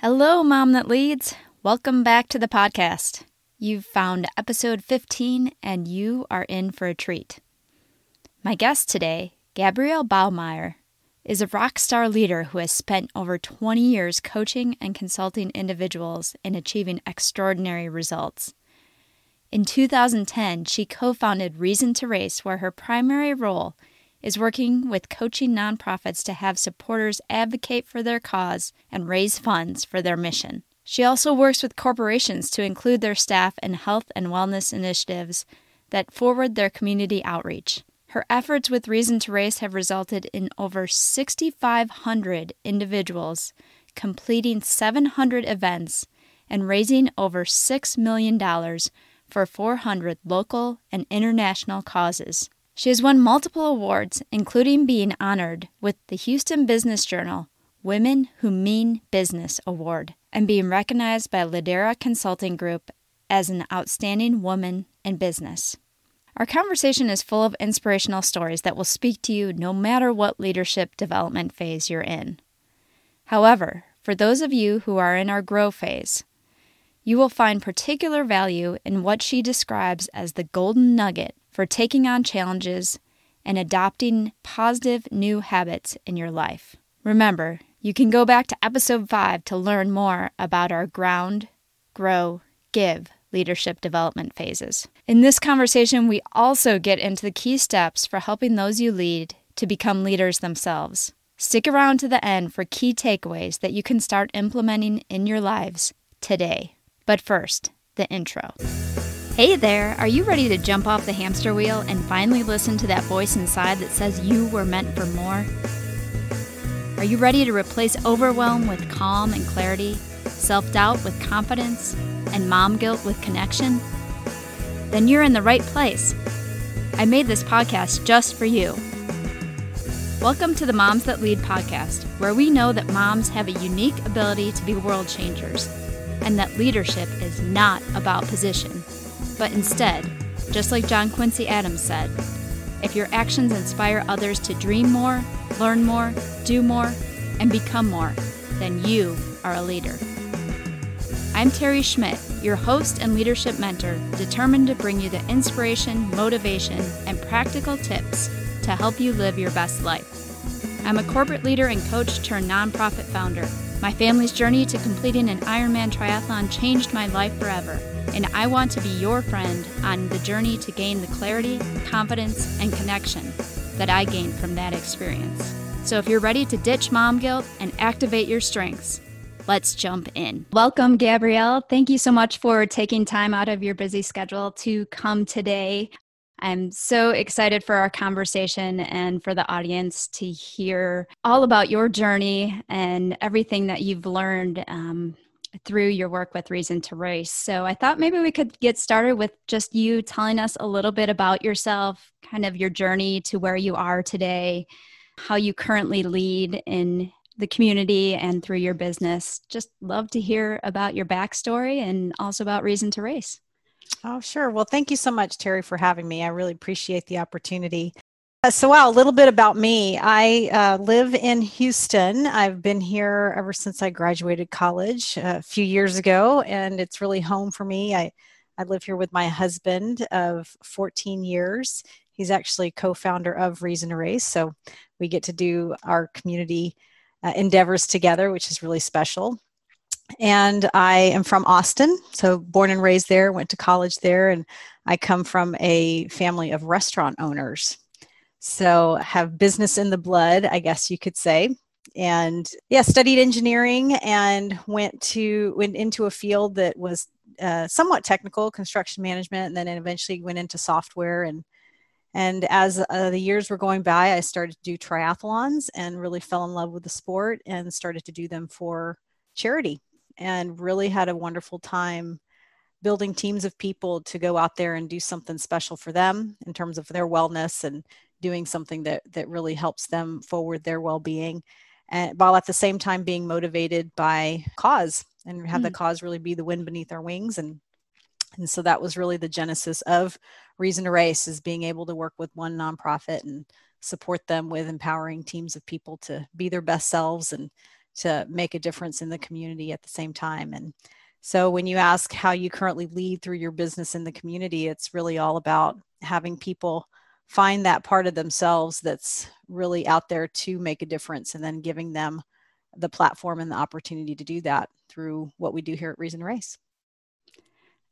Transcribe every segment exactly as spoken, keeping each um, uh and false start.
Hello, Mom That Leads. Welcome back to the podcast. You've found episode fifteen, and you are in for a treat. My guest today, Gabrielle Baumeier, is a rock star leader who has spent over twenty years coaching and consulting individuals in achieving extraordinary results. In two thousand ten, she co-founded Reason to Race, where her primary role is working with coaching nonprofits to have supporters advocate for their cause and raise funds for their mission. She also works with corporations to include their staff in health and wellness initiatives that forward their community outreach. Her efforts with Reason to Race have resulted in over six thousand five hundred individuals completing seven hundred events and raising over six million dollars for four hundred local and international causes. She has won multiple awards, including being honored with the Houston Business Journal Women Who Mean Business Award and being recognized by Ladera Consulting Group as an outstanding woman in business. Our conversation is full of inspirational stories that will speak to you no matter what leadership development phase you're in. However, for those of you who are in our grow phase, you will find particular value in what she describes as the golden nugget for taking on challenges and adopting positive new habits in your life. Remember, you can go back to episode five to learn more about our ground, grow, give leadership development phases. In this conversation, we also get into the key steps for helping those you lead to become leaders themselves. Stick around to the end for key takeaways that you can start implementing in your lives today. But first, the intro. Hey there, are you ready to jump off the hamster wheel and finally listen to that voice inside that says you were meant for more? Are you ready to replace overwhelm with calm and clarity, self-doubt with confidence, and mom guilt with connection? Then you're in the right place. I made this podcast just for you. Welcome to the Moms That Lead podcast, where we know that moms have a unique ability to be world changers, and that leadership is not about position. But instead, just like John Quincy Adams said, if your actions inspire others to dream more, learn more, do more, and become more, then you are a leader. I'm Terry Schmidt, your host and leadership mentor, determined to bring you the inspiration, motivation, and practical tips to help you live your best life. I'm a corporate leader and coach turned nonprofit founder. My family's journey to completing an Ironman triathlon changed my life forever. And I want to be your friend on the journey to gain the clarity, confidence, and connection that I gained from that experience. So if you're ready to ditch mom guilt and activate your strengths, let's jump in. Welcome, Gabrielle. Thank you so much for taking time out of your busy schedule to come today. I'm so excited for our conversation and for the audience to hear all about your journey and everything that you've learned um, through your work with Reason to Race. So I thought maybe we could get started with just you telling us a little bit about yourself, kind of your journey to where you are today, how you currently lead in the community and through your business. Just love to hear about your backstory and also about Reason to Race. Oh, sure. Well, thank you so much, Terry, for having me. I really appreciate the opportunity. So, wow, a little bit about me. I uh, live in Houston. I've been here ever since I graduated college a few years ago, and it's really home for me. I, I live here with my husband of fourteen years. He's actually co-founder of Reason to Race, so we get to do our community uh, endeavors together, which is really special. And I am from Austin, so born and raised there, went to college there, and I come from a family of restaurant owners. So have business in the blood, I guess you could say. And yeah, studied engineering and went to went into a field that was uh, somewhat technical, construction management, and then eventually went into software. And and as uh, the years were going by, I started to do triathlons and really fell in love with the sport and started to do them for charity and really had a wonderful time building teams of people to go out there and do something special for them in terms of their wellness and doing something that that really helps them forward their well-being, and while at the same time being motivated by cause and have mm-hmm. the cause really be the wind beneath our wings. And and so that was really the genesis of Reason to Race, is being able to work with one nonprofit and support them with empowering teams of people to be their best selves and to make a difference in the community at the same time. And so when you ask how you currently lead through your business in the community, it's really all about having people find that part of themselves that's really out there to make a difference, and then giving them the platform and the opportunity to do that through what we do here at Reason to Race.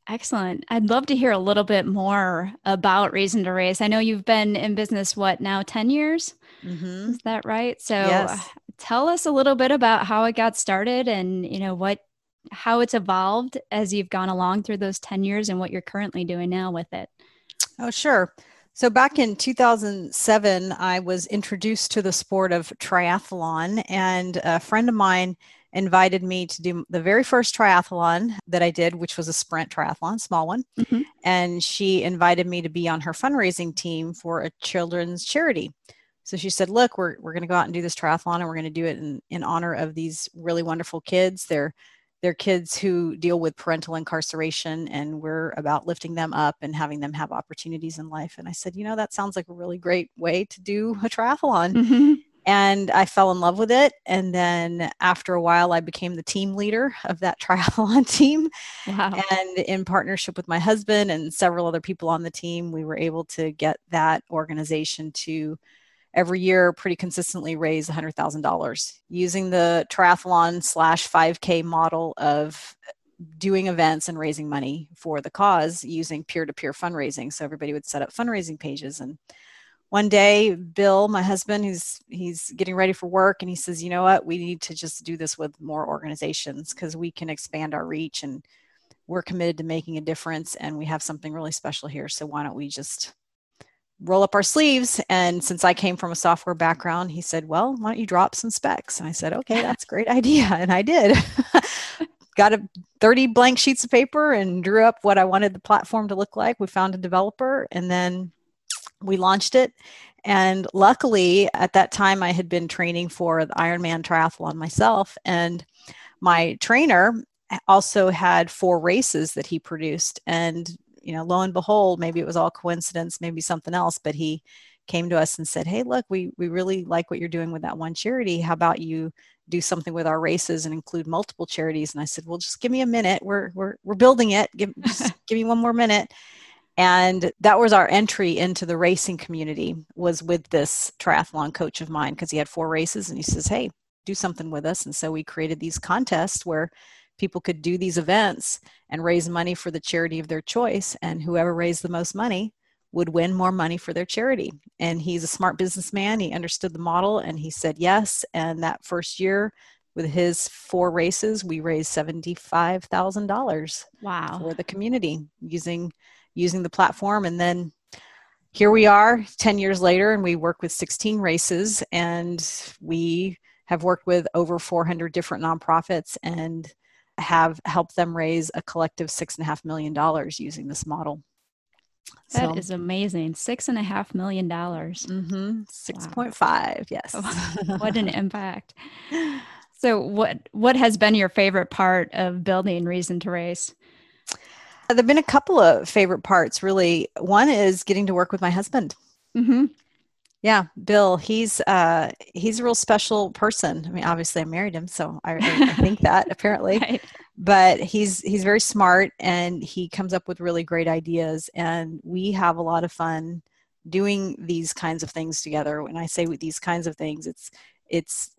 Excellent. I'd love to hear a little bit more about Reason to Race. I know you've been in business, what, now ten years? Mm-hmm. Is that right? So yes. Tell us a little bit about how it got started and, you know, what, how it's evolved as you've gone along through those ten years and what you're currently doing now with it. Oh, sure. So back in two thousand seven, I was introduced to the sport of triathlon, and a friend of mine invited me to do the very first triathlon that I did, which was a sprint triathlon, small one. Mm-hmm. And she invited me to be on her fundraising team for a children's charity. So she said, look, we're, we're going to go out and do this triathlon, and we're going to do it in, in honor of these really wonderful kids. They're, they're kids who deal with parental incarceration, and we're about lifting them up and having them have opportunities in life. And I said, you know, that sounds like a really great way to do a triathlon. Mm-hmm. And I fell in love with it. And then after a while, I became the team leader of that triathlon team. Wow. And in partnership with my husband and several other people on the team, we were able to get that organization to every year pretty consistently raise one hundred thousand dollars using the triathlon slash five K model of doing events and raising money for the cause using peer-to-peer fundraising. So everybody would set up fundraising pages. And one day, Bill, my husband, he's, he's getting ready for work, and he says, you know what, we need to just do this with more organizations because we can expand our reach, and we're committed to making a difference, and we have something really special here. So why don't we just roll up our sleeves? And since I came from a software background, he said, well, why don't you drop some specs? And I said, okay, that's a great idea. And I did. Got a thirty blank sheets of paper and drew up what I wanted the platform to look like. We found a developer, and then we launched it. And luckily at that time I had been training for the Ironman triathlon myself, and my trainer also had four races that he produced. And, you know, lo and behold, maybe it was all coincidence, maybe something else, but he came to us and said, hey, look, we, we really like what you're doing with that one charity. How about you do something with our races and include multiple charities? And I said, well, just give me a minute. We're, we're, we're building it. Give, just give me one more minute. And that was our entry into the racing community, was with this triathlon coach of mine, because he had four races, and he says, hey, do something with us. And so we created these contests where people could do these events and raise money for the charity of their choice. And whoever raised the most money would win more money for their charity. And he's a smart businessman. He understood the model, and he said yes. And that first year with his four races, we raised seventy-five thousand dollars. Wow. For the community using using the platform. And then here we are ten years later, and we work with sixteen races, and we have worked with over four hundred different nonprofits and have helped them raise a collective six and a half million dollars using this model. That so, is amazing. Six and a half million dollars. Mm-hmm. six point five. Wow. Yes. What an impact. So what, what has been your favorite part of building Reason to Race? There've been a couple of favorite parts, really. One is getting to work with my husband. Mm-hmm. Yeah, Bill. He's uh, he's a real special person. I mean, obviously, I married him, so I, I think that apparently. Right. But he's he's very smart, and he comes up with really great ideas, and we have a lot of fun doing these kinds of things together. When I say with these kinds of things, it's it's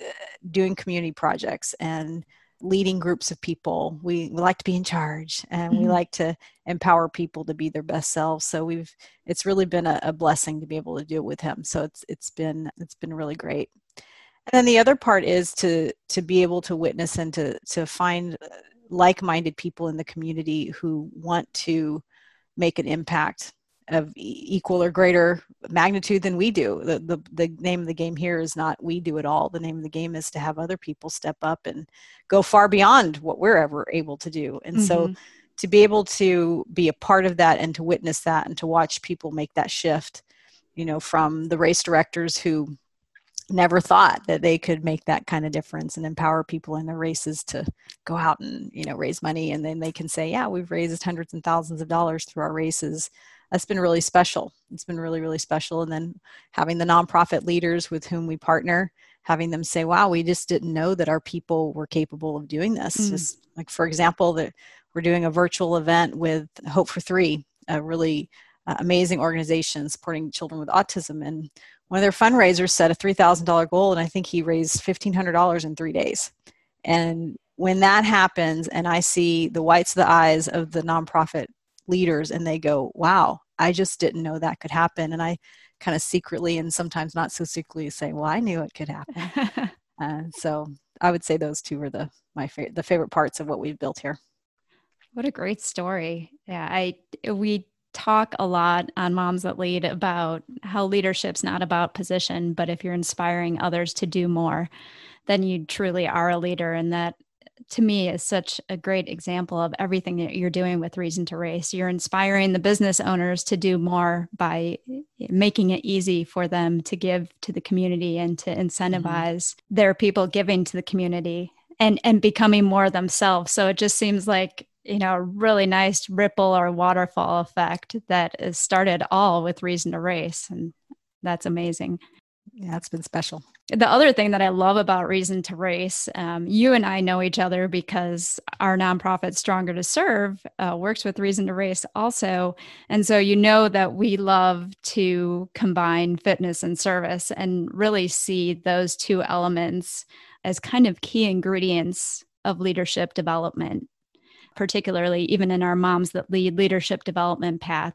doing community projects and leading groups of people. We, we like to be in charge, and mm-hmm. we like to empower people to be their best selves. So we've, it's really been a, a blessing to be able to do it with him. So it's, it's been, it's been really great. And then the other part is to, to be able to witness and to, to find like-minded people in the community who want to make an impact of equal or greater magnitude than we do. The, the the name of the game here is not we do it all. The name of the game is to have other people step up and go far beyond what we're ever able to do. And mm-hmm. so to be able to be a part of that and to witness that and to watch people make that shift, you know, from the race directors who never thought that they could make that kind of difference and empower people in their races to go out and, you know, raise money. And then they can say, yeah, we've raised hundreds and thousands of dollars through our races. That's been really special. It's been really, really special. And then having the nonprofit leaders with whom we partner having them say, wow, we just didn't know that our people were capable of doing this. Mm. Just like, for example, that we're doing a virtual event with Hope for Three, a really uh, amazing organization supporting children with autism. And one of their fundraisers set a three thousand dollars goal, and I think he raised fifteen hundred dollars in three days. And when that happens, and I see the whites of the eyes of the nonprofit leaders, and they go, wow, I just didn't know that could happen. And I kind of secretly, and sometimes not so secretly, say, well, I knew it could happen. uh, so I would say those two are the, my favorite, the favorite parts of what we've built here. What a great story. Yeah. I, we talk a lot on Moms That Lead about how leadership's not about position, but if you're inspiring others to do more, then you truly are a leader. And that, to me, is such a great example of everything that you're doing with Reason to Race. You're inspiring the business owners to do more by making it easy for them to give to the community and to incentivize mm-hmm. their people giving to the community and, and becoming more themselves. So it just seems like, you know, a really nice ripple or waterfall effect that is started all with Reason to Race. And that's amazing. Yeah, it's been special. The other thing that I love about Reason to Race, um, you and I know each other because our nonprofit Stronger to Serve uh, works with Reason to Race also. And so you know that we love to combine fitness and service and really see those two elements as kind of key ingredients of leadership development, particularly even in our Moms That Lead leadership development path.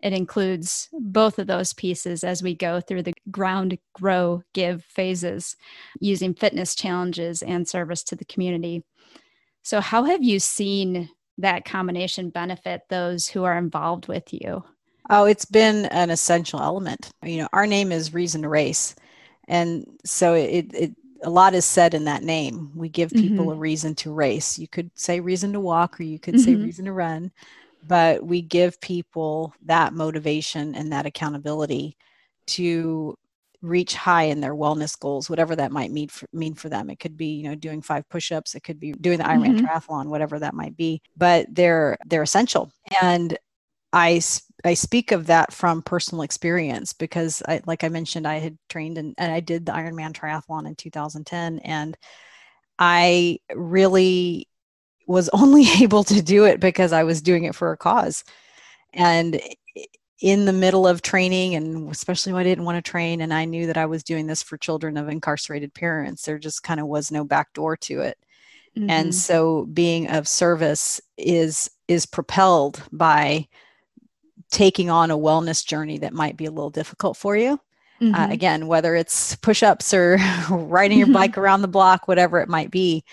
It includes both of those pieces as we go through the ground, grow, give phases, using fitness challenges and service to the community. So how have you seen that combination benefit those who are involved with you? Oh, it's been an essential element. You know, our name is Reason to Race. And so it, it a lot is said in that name. We give people mm-hmm. a reason to race. You could say reason to walk, or you could mm-hmm. say reason to run. But we give people that motivation and that accountability to reach high in their wellness goals, whatever that might mean for, mean for them. It could be, you know, doing five push-ups. It could be doing the Ironman mm-hmm. triathlon, whatever that might be. But they're they're essential. And I, I speak of that from personal experience because, I, like I mentioned, I had trained and, and I did the Ironman triathlon in two thousand ten. And I really was only able to do it because I was doing it for a cause. And in the middle of training, and especially when I didn't want to train, and I knew that I was doing this for children of incarcerated parents, there just kind of was no back door to it. Mm-hmm. And so being of service is, is propelled by taking on a wellness journey that might be a little difficult for you. Mm-hmm. Uh, again, whether it's push-ups or riding your bike around the block, whatever it might be.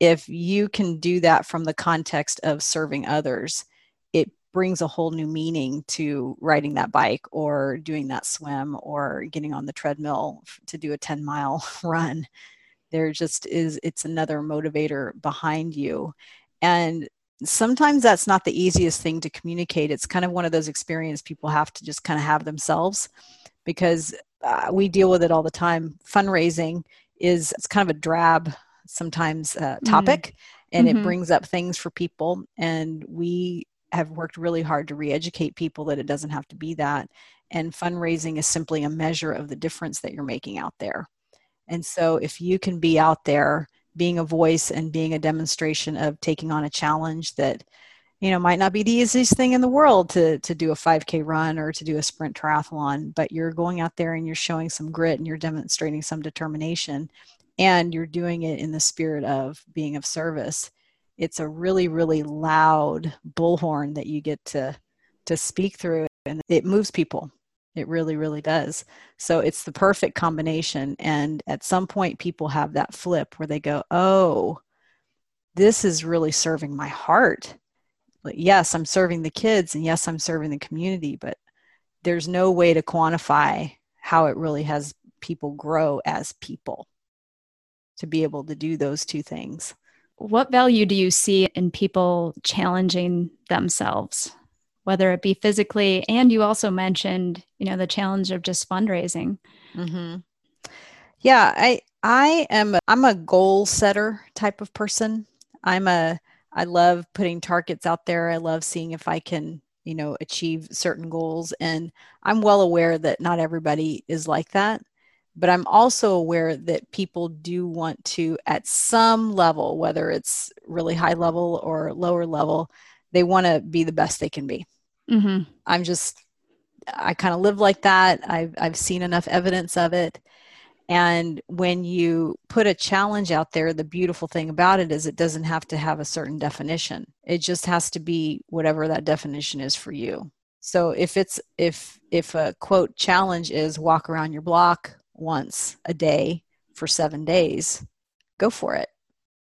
If you can do that from the context of serving others, it brings a whole new meaning to riding that bike or doing that swim or getting on the treadmill to do a ten mile run. There just is, it's another motivator behind you. And sometimes that's not the easiest thing to communicate. It's kind of one of those experiences people have to just kind of have themselves, because uh, we deal with it all the time. Fundraising is, it's kind of a drab sometimes uh, topic mm-hmm. and mm-hmm. it brings up things for people. And we have worked really hard to re-educate people that it doesn't have to be that. And fundraising is simply a measure of the difference that you're making out there. And so if you can be out there being a voice and being a demonstration of taking on a challenge that, you know, might not be the easiest thing in the world to, to do a five K run or to do a sprint triathlon, but you're going out there and you're showing some grit and you're demonstrating some determination, and you're doing it in the spirit of being of service. It's a really, really loud bullhorn that you get to to speak through, and it moves people. It really, really does. So it's the perfect combination. And at some point, people have that flip where they go, oh, this is really serving my heart. Like, yes, I'm serving the kids, and yes, I'm serving the community, but there's no way to quantify how it really has people grow as people to be able to do those two things. What value do you see in people challenging themselves, whether it be physically? And you also mentioned, you know, the challenge of just fundraising. Mm-hmm. Yeah, I, I am, a, I'm a goal setter type of person. I'm a, I love putting targets out there. I love seeing if I can, you know, achieve certain goals. And I'm well aware that not everybody is like that. But I'm also aware that people do want to, at some level, whether it's really high level or lower level, they want to be the best they can be. Mm-hmm. I'm just, I kind of live like that. I've, I've seen enough evidence of it. And when you put a challenge out there, the beautiful thing about it is it doesn't have to have a certain definition. It just has to be whatever that definition is for you. So if it's, if, if a quote challenge is walk around your block once a day for seven days, go for it.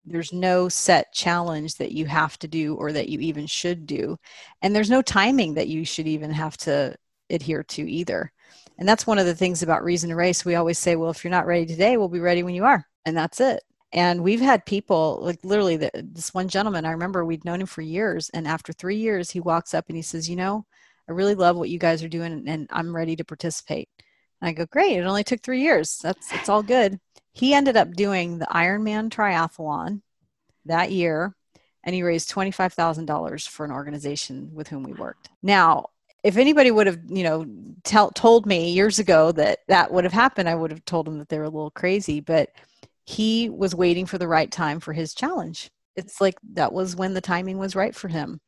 There's no set challenge that you have to do or that you even should do. And there's no timing that you should even have to adhere to either. And that's one of the things about Reason to Race. We always say, well, if you're not ready today, we'll be ready when you are. And that's it. And we've had people, like literally the, this one gentleman, I remember we'd known him for years. And after three years, he walks up and he says, you know, I really love what you guys are doing and, and I'm ready to participate. And I go, great. It only took three years. That's, it's all good. He ended up doing the Ironman triathlon that year, and he raised twenty-five thousand dollars for an organization with whom we worked. Now, if anybody would have, you know, tell, told me years ago that that would have happened, I would have told him that they were a little crazy, but he was waiting for the right time for his challenge. It's like, that was when the timing was right for him.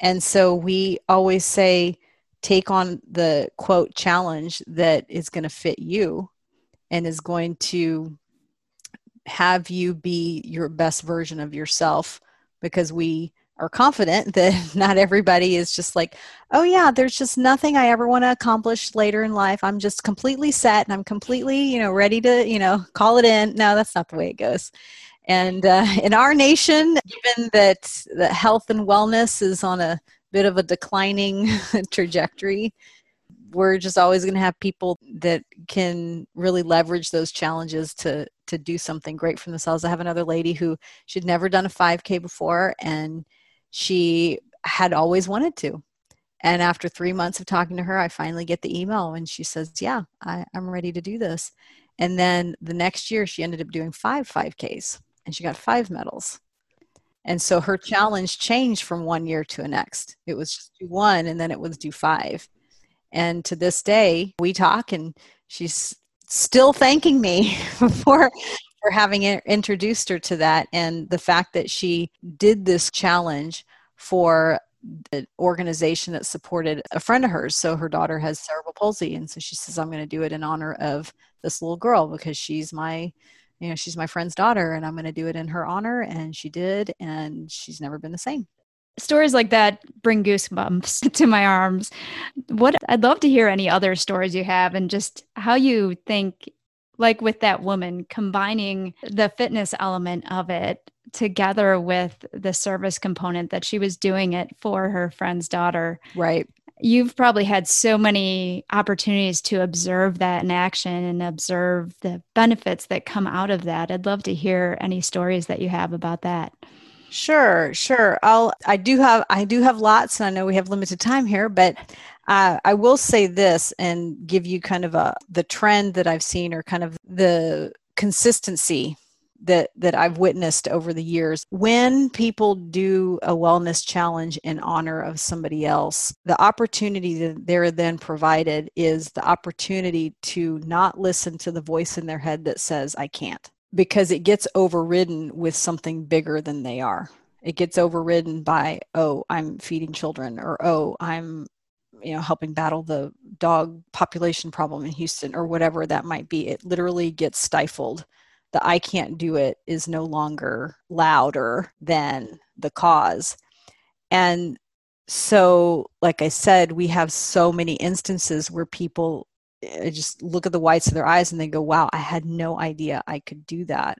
And so we always say, take on the quote challenge that is going to fit you and is going to have you be your best version of yourself, because we are confident that not everybody is just like, oh yeah, there's just nothing I ever want to accomplish later in life. I'm just completely set and I'm completely, you know, ready to, you know, call it in. No, that's not the way it goes. And uh, in our nation, given that the health and wellness is on a bit of a declining trajectory, we're just always going to have people that can really leverage those challenges to to do something great for themselves. I have another lady who she'd never done a five K before, and she had always wanted to. And after three months of talking to her, I finally get the email and she says, yeah, I, I'm ready to do this. And then the next year she ended up doing five 5Ks and she got five medals. And so her challenge changed from one year to the next. It was just do one and then it was do five. And to this day, we talk and she's still thanking me for, for having introduced her to that. And the fact that she did this challenge for the organization that supported a friend of hers. So her daughter has cerebral palsy. And so she says, I'm going to do it in honor of this little girl because she's my, you know, she's my friend's daughter and I'm going to do it in her honor. And she did. And she's never been the same. Stories like that bring goosebumps to my arms. What I'd love to hear any other stories you have and just how you think, like with that woman, combining the fitness element of it together with the service component that she was doing it for her friend's daughter. Right. You've probably had so many opportunities to observe that in action and observe the benefits that come out of that. I'd love to hear any stories that you have about that. Sure, sure. I'll, I do have, I do have lots, and I know we have limited time here, but uh, I will say this and give you kind of a, the trend that I've seen or kind of the consistency that, that I've witnessed over the years. When people do a wellness challenge in honor of somebody else, the opportunity that they're then provided is the opportunity to not listen to the voice in their head that says, I can't. Because it gets overridden with something bigger than they are. It gets overridden by, oh, I'm feeding children, or, oh, I'm, you know, helping battle the dog population problem in Houston, or whatever that might be. It literally gets stifled. The I can't do it is no longer louder than the cause. And so, like I said, we have so many instances where people I just look at the whites of their eyes and they go, wow, I had no idea I could do that.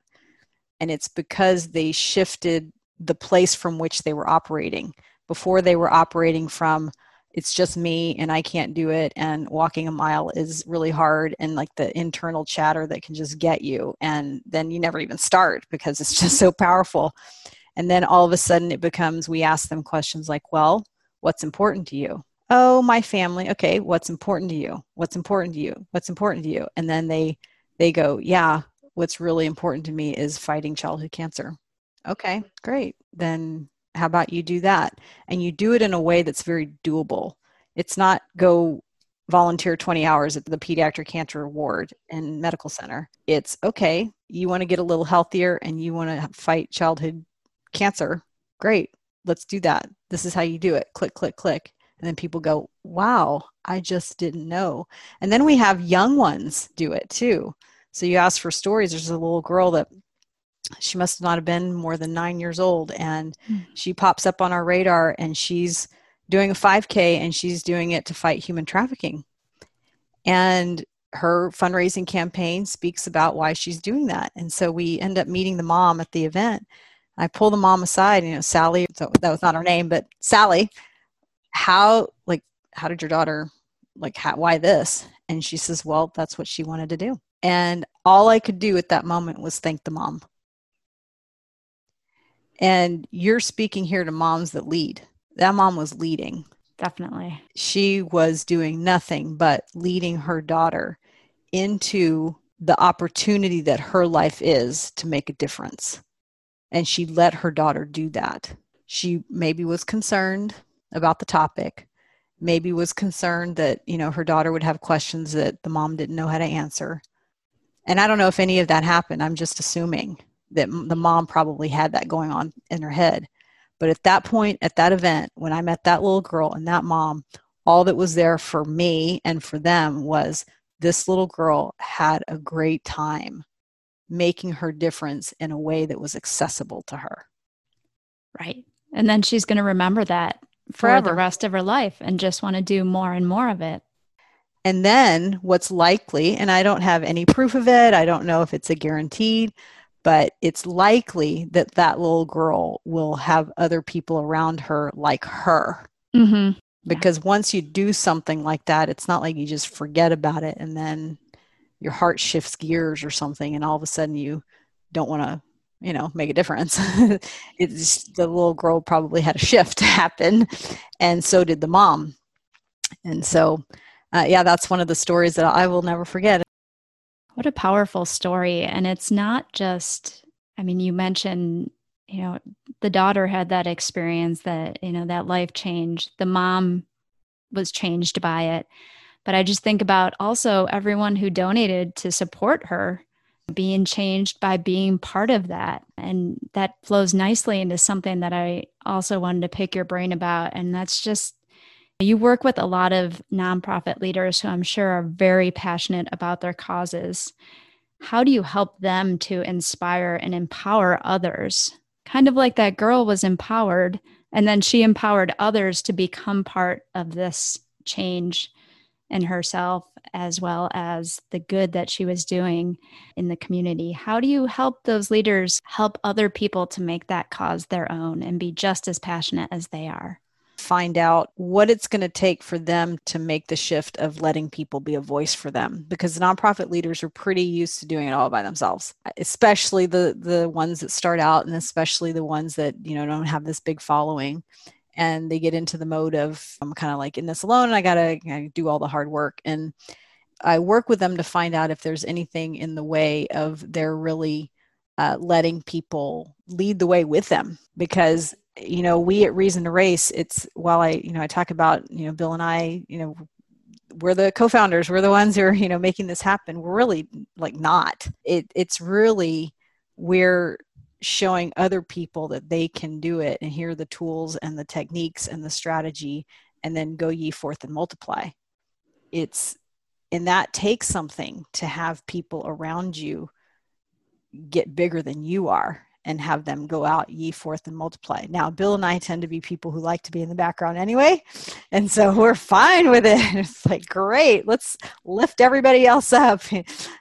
And it's because they shifted the place from which they were operating. Before they were operating from, it's just me and I can't do it. And walking a mile is really hard. And like the internal chatter that can just get you. And then you never even start because it's just so powerful. And then all of a sudden it becomes, we ask them questions like, well, what's important to you? Oh, my family. Okay. What's important to you? What's important to you? What's important to you? And then they, they go, yeah, what's really important to me is fighting childhood cancer. Okay, great. Then how about you do that? And you do it in a way that's very doable. It's not go volunteer twenty hours at the pediatric cancer ward and medical center. It's okay. You want to get a little healthier and you want to fight childhood cancer. Great. Let's do that. This is how you do it. Click, click, click. And then people go, wow, I just didn't know. And then we have young ones do it too. So you ask for stories. There's a little girl that she must not have been more than nine years old. And mm. she pops up on our radar and she's doing a five K and she's doing it to fight human trafficking. And her fundraising campaign speaks about why she's doing that. And so we end up meeting the mom at the event. I pull the mom aside, you know, Sally, so that was not her name, but Sally, how, like, how did your daughter, like, how, why this? And she says, well, that's what she wanted to do. And all I could do at that moment was thank the mom. And you're speaking here to moms that lead. That mom was leading. Definitely. She was doing nothing but leading her daughter into the opportunity that her life is to make a difference. And she let her daughter do that. She maybe was concerned about the topic, maybe was concerned that, you know, her daughter would have questions that the mom didn't know how to answer. And I don't know if any of that happened. I'm just assuming that the mom probably had that going on in her head. But at that point, at that event, when I met that little girl and that mom, all that was there for me and for them was this little girl had a great time making her difference in a way that was accessible to her. Right. And then she's going to remember that forever, for the rest of her life, and just want to do more and more of it. And then what's likely, and I don't have any proof of it, I don't know if it's a guaranteed, but it's likely that that little girl will have other people around her like her. Mm-hmm. Because yeah. once you do something like that, it's not like you just forget about it and then your heart shifts gears or something and all of a sudden you don't want to, you know, make a difference. It's the little girl probably had a shift happen, and so did the mom. And so, uh, yeah, that's one of the stories that I will never forget. What a powerful story. And it's not just, I mean, you mentioned, you know, the daughter had that experience, that, you know, that life change. The mom was changed by it. But I just think about also everyone who donated to support her being changed by being part of that. And that flows nicely into something that I also wanted to pick your brain about. And that's just, you work with a lot of nonprofit leaders who I'm sure are very passionate about their causes. How do you help them to inspire and empower others? Kind of like that girl was empowered, and then she empowered others to become part of this change in herself, as well as the good that she was doing in the community. How do you help those leaders help other people to make that cause their own and be just as passionate as they are? Find out what it's going to take for them to make the shift of letting people be a voice for them, because nonprofit leaders are pretty used to doing it all by themselves, especially the the ones that start out, and especially the ones that, you know, don't have this big following. And they get into the mode of, I'm kind of like in this alone and I got to do all the hard work. And I work with them to find out if there's anything in the way of their really uh, letting people lead the way with them. Because, you know, we at Reason to Race, it's while I, you know, I talk about, you know, Bill and I, you know, we're the co-founders, we're the ones who are, you know, making this happen. We're really like not. It, it's really we're showing other people that they can do it, and here are the tools and the techniques and the strategy, and then go ye forth and multiply. It's, and that takes something to have people around you get bigger than you are and have them go out ye forth and multiply. Now, Bill and I tend to be people who like to be in the background anyway, and so we're fine with it. It's like, great, let's lift everybody else up.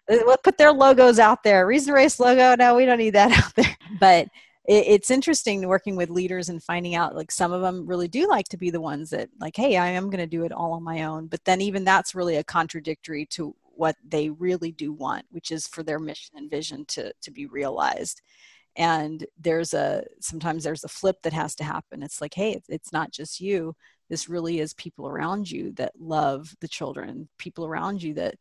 We'll put their logos out there. Reason to Race logo, no, we don't need that out there. But it, it's interesting working with leaders and finding out, like, some of them really do like to be the ones that, like, hey, I am going to do it all on my own. But then even that's really a contradictory to what they really do want, which is for their mission and vision to to be realized. And there's a, sometimes there's a flip that has to happen. It's like, hey, it's not just you. This really is people around you that love the children, people around you that,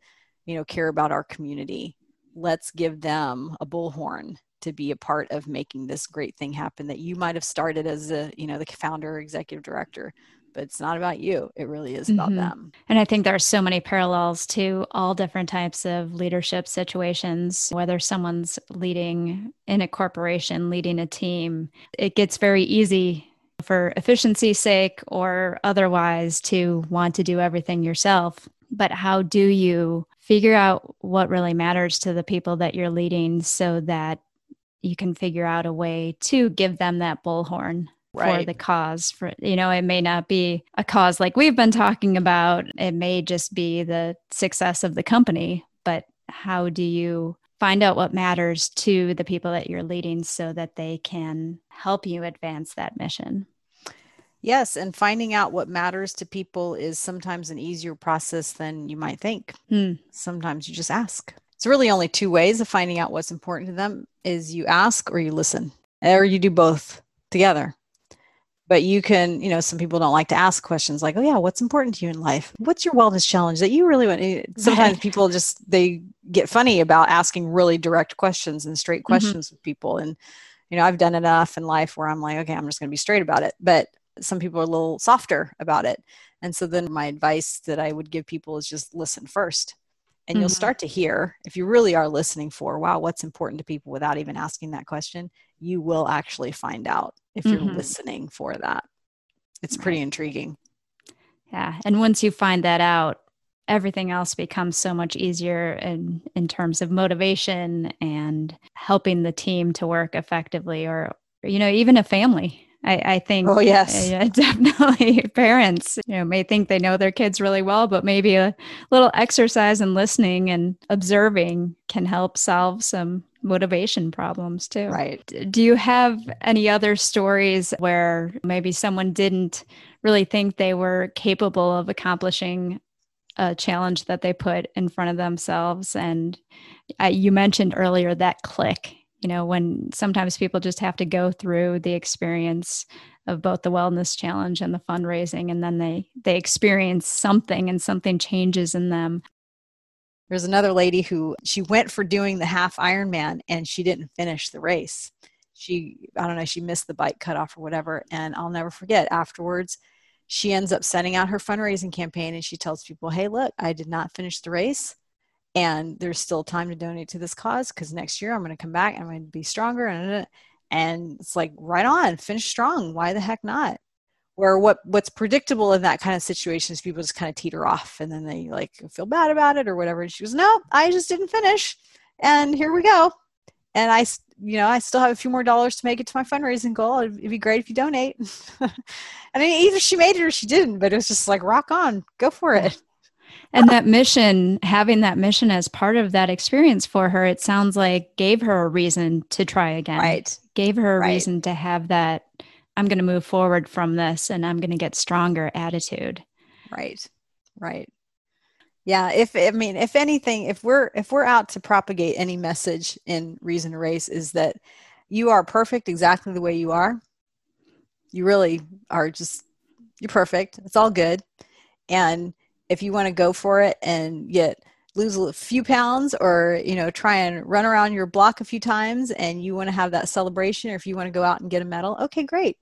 you know, care about our community. Let's give them a bullhorn to be a part of making this great thing happen that you might have started as a, you know, the founder or executive director, but it's not about you. It really is about mm-hmm. them. And I think there are so many parallels to all different types of leadership situations, whether someone's leading in a corporation, leading a team. It gets very easy for efficiency's sake or otherwise to want to do everything yourself. But how do you figure out what really matters to the people that you're leading so that you can figure out a way to give them that bullhorn right. for the cause? For, you know, it may not be a cause like we've been talking about. It may just be the success of the company. But how do you find out what matters to the people that you're leading so that they can help you advance that mission? Yes. And finding out what matters to people is sometimes an easier process than you might think. Hmm. Sometimes you just ask. It's really only two ways of finding out what's important to them is you ask or you listen, or you do both together. But you can, you know, some people don't like to ask questions like, oh yeah, what's important to you in life? What's your wellness challenge that you really want? Sometimes people just, they get funny about asking really direct questions and straight questions mm-hmm. with people. And, you know, I've done enough in life where I'm like, okay, I'm just going to be straight about it. But some people are a little softer about it. And so then my advice that I would give people is just listen first. And mm-hmm. you'll start to hear, if you really are listening for, wow, what's important to people without even asking that question, you will actually find out if mm-hmm. you're listening for that. It's right. pretty intriguing. Yeah. And once you find that out, everything else becomes so much easier in, in terms of motivation and helping the team to work effectively or, you know, even a family. I, I think, oh yes, yeah, definitely. Parents, you know, may think they know their kids really well, but maybe a little exercise in listening and observing can help solve some motivation problems too. Right. Do you have any other stories where maybe someone didn't really think they were capable of accomplishing a challenge that they put in front of themselves? And uh, you mentioned earlier that click. You know, when sometimes people just have to go through the experience of both the wellness challenge and the fundraising, and then they they experience something and something changes in them. There's another lady who, she went for doing the half Ironman and she didn't finish the race. She, I don't know, she missed the bike cutoff or whatever. And I'll never forget, afterwards, she ends up sending out her fundraising campaign and she tells people, hey, look, I did not finish the race. And there's still time to donate to this cause because next year I'm going to come back and I'm going to be stronger. And, and it's like, right on, finish strong. Why the heck not? Where what, what's predictable in that kind of situation is people just kind of teeter off and then they like feel bad about it or whatever. And she goes, no, I just didn't finish. And here we go. And I, you know, I still have a few more dollars to make it to my fundraising goal. It'd, it'd be great if you donate. I mean, either she made it or she didn't, but it was just like, rock on, go for it. And that mission, having that mission as part of that experience for her, it sounds like gave her a reason to try again. Right. Gave her a right. reason to have that, I'm going to move forward from this and I'm going to get stronger attitude. Right. Right. Yeah. If, I mean, if anything, if we're, if we're out to propagate any message in Reason to Race is that you are perfect exactly the way you are. You really are just, you're perfect. It's all good. And if you want to go for it and get lose a few pounds or, you know, try and run around your block a few times and you want to have that celebration, or if you want to go out and get a medal, okay, great.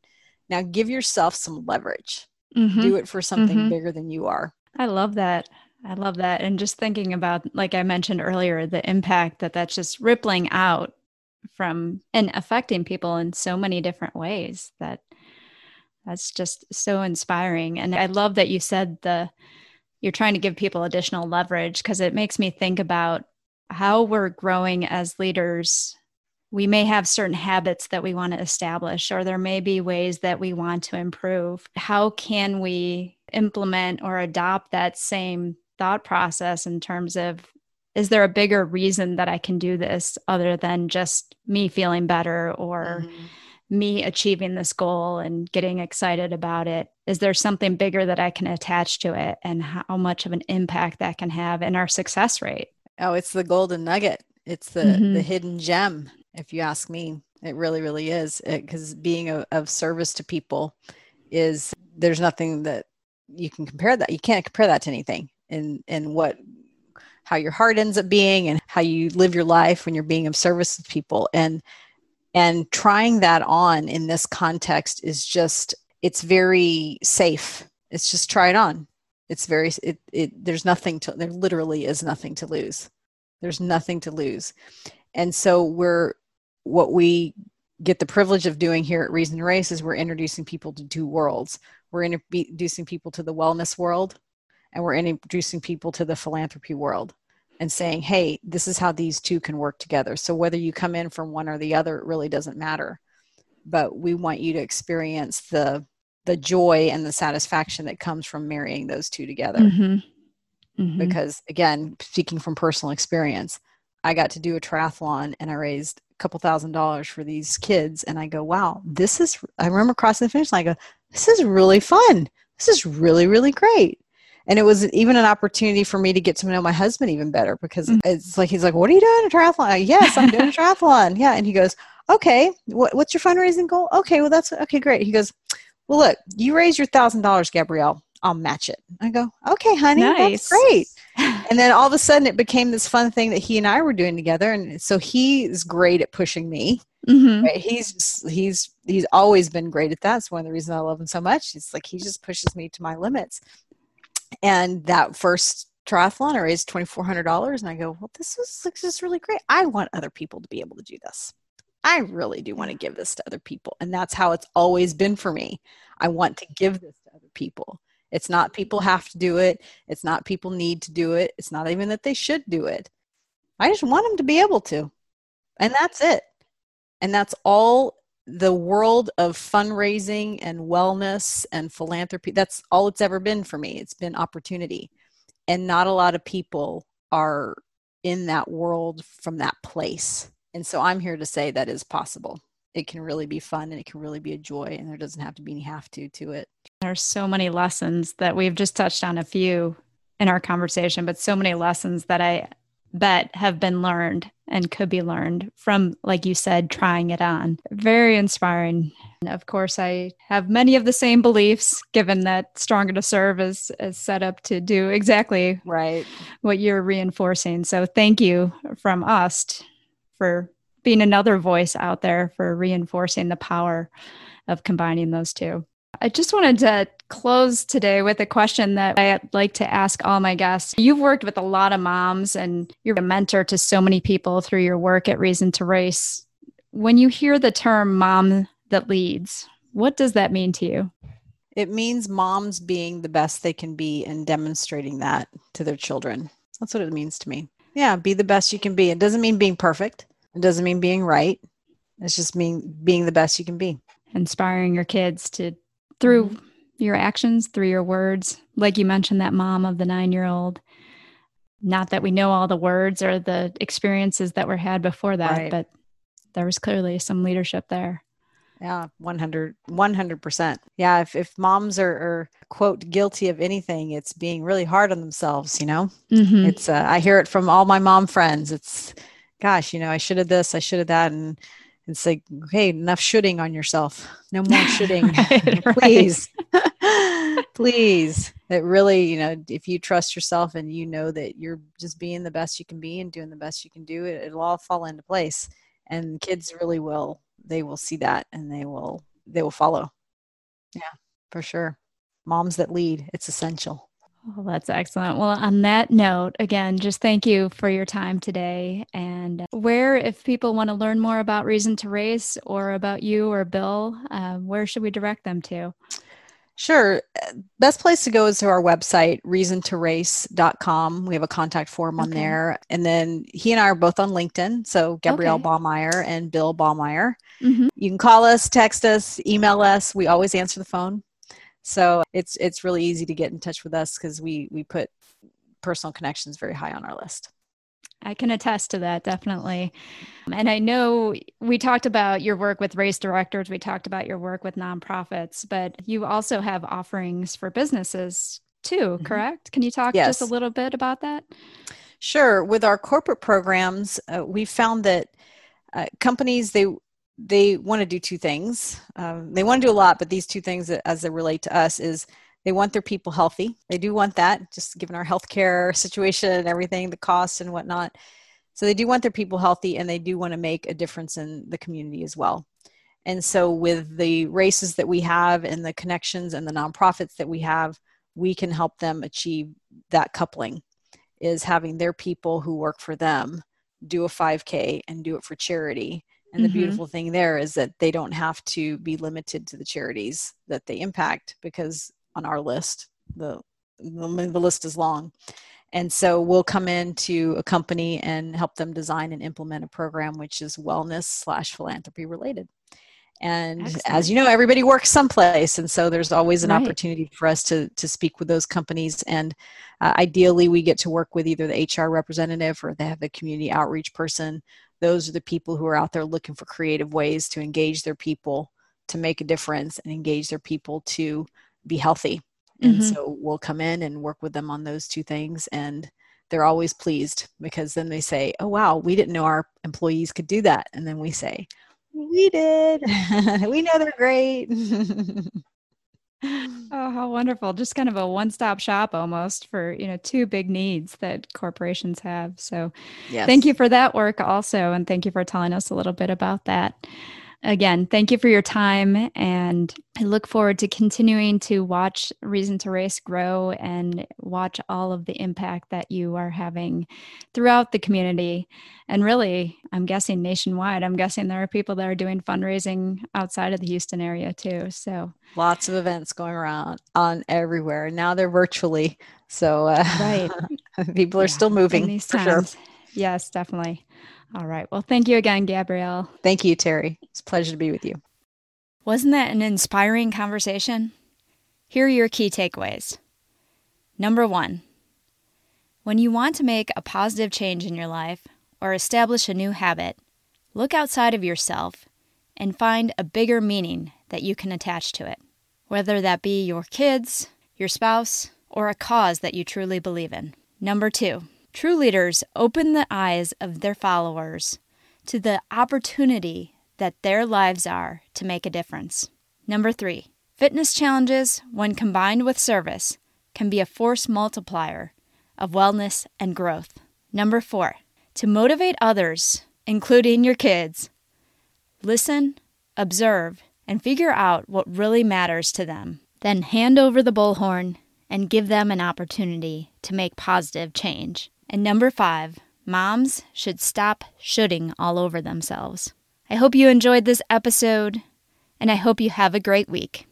Now give yourself some leverage. Mm-hmm. Do it for something mm-hmm. bigger than you are. I love that. I love that. And just thinking about, like I mentioned earlier, the impact that that's just rippling out from and affecting people in so many different ways, that that's just so inspiring. And I love that you said the you're trying to give people additional leverage, because it makes me think about how we're growing as leaders. We may have certain habits that we want to establish, or there may be ways that we want to improve. How can we implement or adopt that same thought process in terms of, is there a bigger reason that I can do this other than just me feeling better or mm-hmm. me achieving this goal and getting excited about it? Is there something bigger that I can attach to it, and how much of an impact that can have in our success rate? Oh, it's the golden nugget. It's the, mm-hmm. the hidden gem, if you ask me. It really, really is. Because being a, of service to people is, there's nothing that you can compare that. You can't compare that to anything. And, and what, how your heart ends up being and how you live your life when you're being of service to people. And And trying that on in this context is just, it's very safe It's just try it on. It's very, it, it, there's nothing to, there literally is nothing to lose. There's nothing to lose. And so we're, what we get the privilege of doing here at Reason to Race is we're introducing people to two worlds. We're introducing people to the wellness world, and we're introducing people to the philanthropy world, and saying, hey, this is how these two can work together. So whether you come in from one or the other, it really doesn't matter. But we want you to experience the the joy and the satisfaction that comes from marrying those two together. Mm-hmm. Mm-hmm. Because again, speaking from personal experience, I got to do a triathlon and I raised a couple thousand dollars for these kids. And I go, wow, this is, I remember crossing the finish line, I go, this is really fun. This is really, really great. And it was even an opportunity for me to get to know my husband even better, because mm-hmm. it's like, he's like, what are you doing? A triathlon? I go, yes, I'm doing a triathlon. Yeah. And he goes, okay, what, what's your fundraising goal? Okay, well, that's okay. Great. He goes, well, look, you raise your thousand dollars, Gabrielle, I'll match it. I go, okay, honey, nice. That's great. And then all of a sudden it became this fun thing that he and I were doing together. And so he's great at pushing me. Mm-hmm. Right? He's, he's, he's always been great at that. It's one of the reasons I love him so much. It's like, he just pushes me to my limits. And that first triathlon, I raised twenty-four hundred dollars. And I go, well, this is, this is really great. I want other people to be able to do this. I really do want to give this to other people. And that's how it's always been for me. I want to give this to other people. It's not people have to do it. It's not people need to do it. It's not even that they should do it. I just want them to be able to. And that's it. And that's all the world of fundraising and wellness and philanthropy. That's all it's ever been for me. It's been opportunity. And not a lot of people are in that world from that place. And so I'm here to say that is possible. It can really be fun and it can really be a joy, and there doesn't have to be any have to to it. There's so many lessons that we've just touched on a few in our conversation, but so many lessons that I bet have been learned and could be learned from, like you said, trying it on. Very inspiring. And of course, I have many of the same beliefs, given that Stronger to Serve is, is set up to do exactly right what you're reinforcing. So thank you from us for being another voice out there for reinforcing the power of combining those two. I just wanted to close today with a question that I'd like to ask all my guests. You've worked with a lot of moms and you're a mentor to so many people through your work at Reason to Race. When you hear the term mom that leads, what does that mean to you? It means moms being the best they can be and demonstrating that to their children. That's what it means to me. Yeah, be the best you can be. It doesn't mean being perfect. It doesn't mean being right. It's just mean being the best you can be. Inspiring your kids to, through mm-hmm. your actions, through your words. Like you mentioned, that mom of the nine-year-old. Not that we know all the words or the experiences that were had before that, right. But there was clearly some leadership there. Yeah, one hundred percent. Yeah, if, if moms are, are, quote, guilty of anything, it's being really hard on themselves, you know? Mm-hmm. It's uh, I hear it from all my mom friends. It's... gosh, you know, I should have this, I should have that. And it's like, hey, enough shooting on yourself. No more shooting, right, please, right. Please. That really, you know, if you trust yourself and you know that you're just being the best you can be and doing the best you can do, it, it'll all fall into place. And kids really will, they will see that and they will, they will follow. Yeah, for sure. Moms that lead, it's essential. Well, that's excellent. Well, on that note, again, just thank you for your time today. And where, if people want to learn more about Reason to Race or about you or Bill, uh, where should we direct them to? Sure. Best place to go is to our website, reason to race dot com. We have a contact form on okay. there. And then he and I are both on LinkedIn. So Gabrielle okay. Baumeier and Bill Baumeier. Mm-hmm. You can call us, text us, email us. We always answer the phone. So it's it's really easy to get in touch with us because we we put personal connections very high on our list. I can attest to that, definitely. And I know we talked about your work with race directors. We talked about your work with nonprofits, but you also have offerings for businesses too, correct? Mm-hmm. Can you talk yes. just a little bit about that? Sure. With our corporate programs, uh, we found that uh, companies, they They want to do two things. Um, they want to do a lot, but these two things as they relate to us is they want their people healthy. They do want that, just given our healthcare situation and everything, the costs and whatnot. So they do want their people healthy, and they do want to make a difference in the community as well. And so with the races that we have and the connections and the nonprofits that we have, we can help them achieve that coupling, is having their people who work for them do a five K and do it for charity. And mm-hmm. the beautiful thing there is that they don't have to be limited to the charities that they impact, because on our list, the the list is long. And so we'll come into a company and help them design and implement a program which is wellness slash philanthropy related. And Excellent. As you know, everybody works someplace. And so there's always an right. opportunity for us to to speak with those companies. And uh, ideally, we get to work with either the H R representative or they have the community outreach person. Those are the people who are out there looking for creative ways to engage their people, to make a difference, and engage their people to be healthy. And mm-hmm. so we'll come in and work with them on those two things. And they're always pleased, because then they say, oh, wow, we didn't know our employees could do that. And then we say, we did. We know they're great. Oh, how wonderful. Just kind of a one-stop shop almost for, you know, two big needs that corporations have. So yes. Thank you for that work also. And thank you for telling us a little bit about that. Again, thank you for your time. And I look forward to continuing to watch Reason to Race grow and watch all of the impact that you are having throughout the community. And really, I'm guessing nationwide, I'm guessing there are people that are doing fundraising outside of the Houston area too. So lots of events going around on everywhere. Now they're virtually. So uh, right. people are yeah, still moving these for times. Sure. Yes, definitely. All right. Well, thank you again, Gabrielle. Thank you, Terry. It's a pleasure to be with you. Wasn't that an inspiring conversation? Here are your key takeaways. Number one, when you want to make a positive change in your life or establish a new habit, look outside of yourself and find a bigger meaning that you can attach to it, whether that be your kids, your spouse, or a cause that you truly believe in. Number two, true leaders open the eyes of their followers to the opportunity that their lives are to make a difference. Number three, fitness challenges, when combined with service, can be a force multiplier of wellness and growth. Number four, to motivate others, including your kids, listen, observe, and figure out what really matters to them. Then hand over the bullhorn and give them an opportunity to make positive change. And number five, moms should stop shoulding all over themselves. I hope you enjoyed this episode, and I hope you have a great week.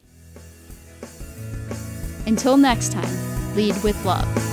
Until next time, lead with love.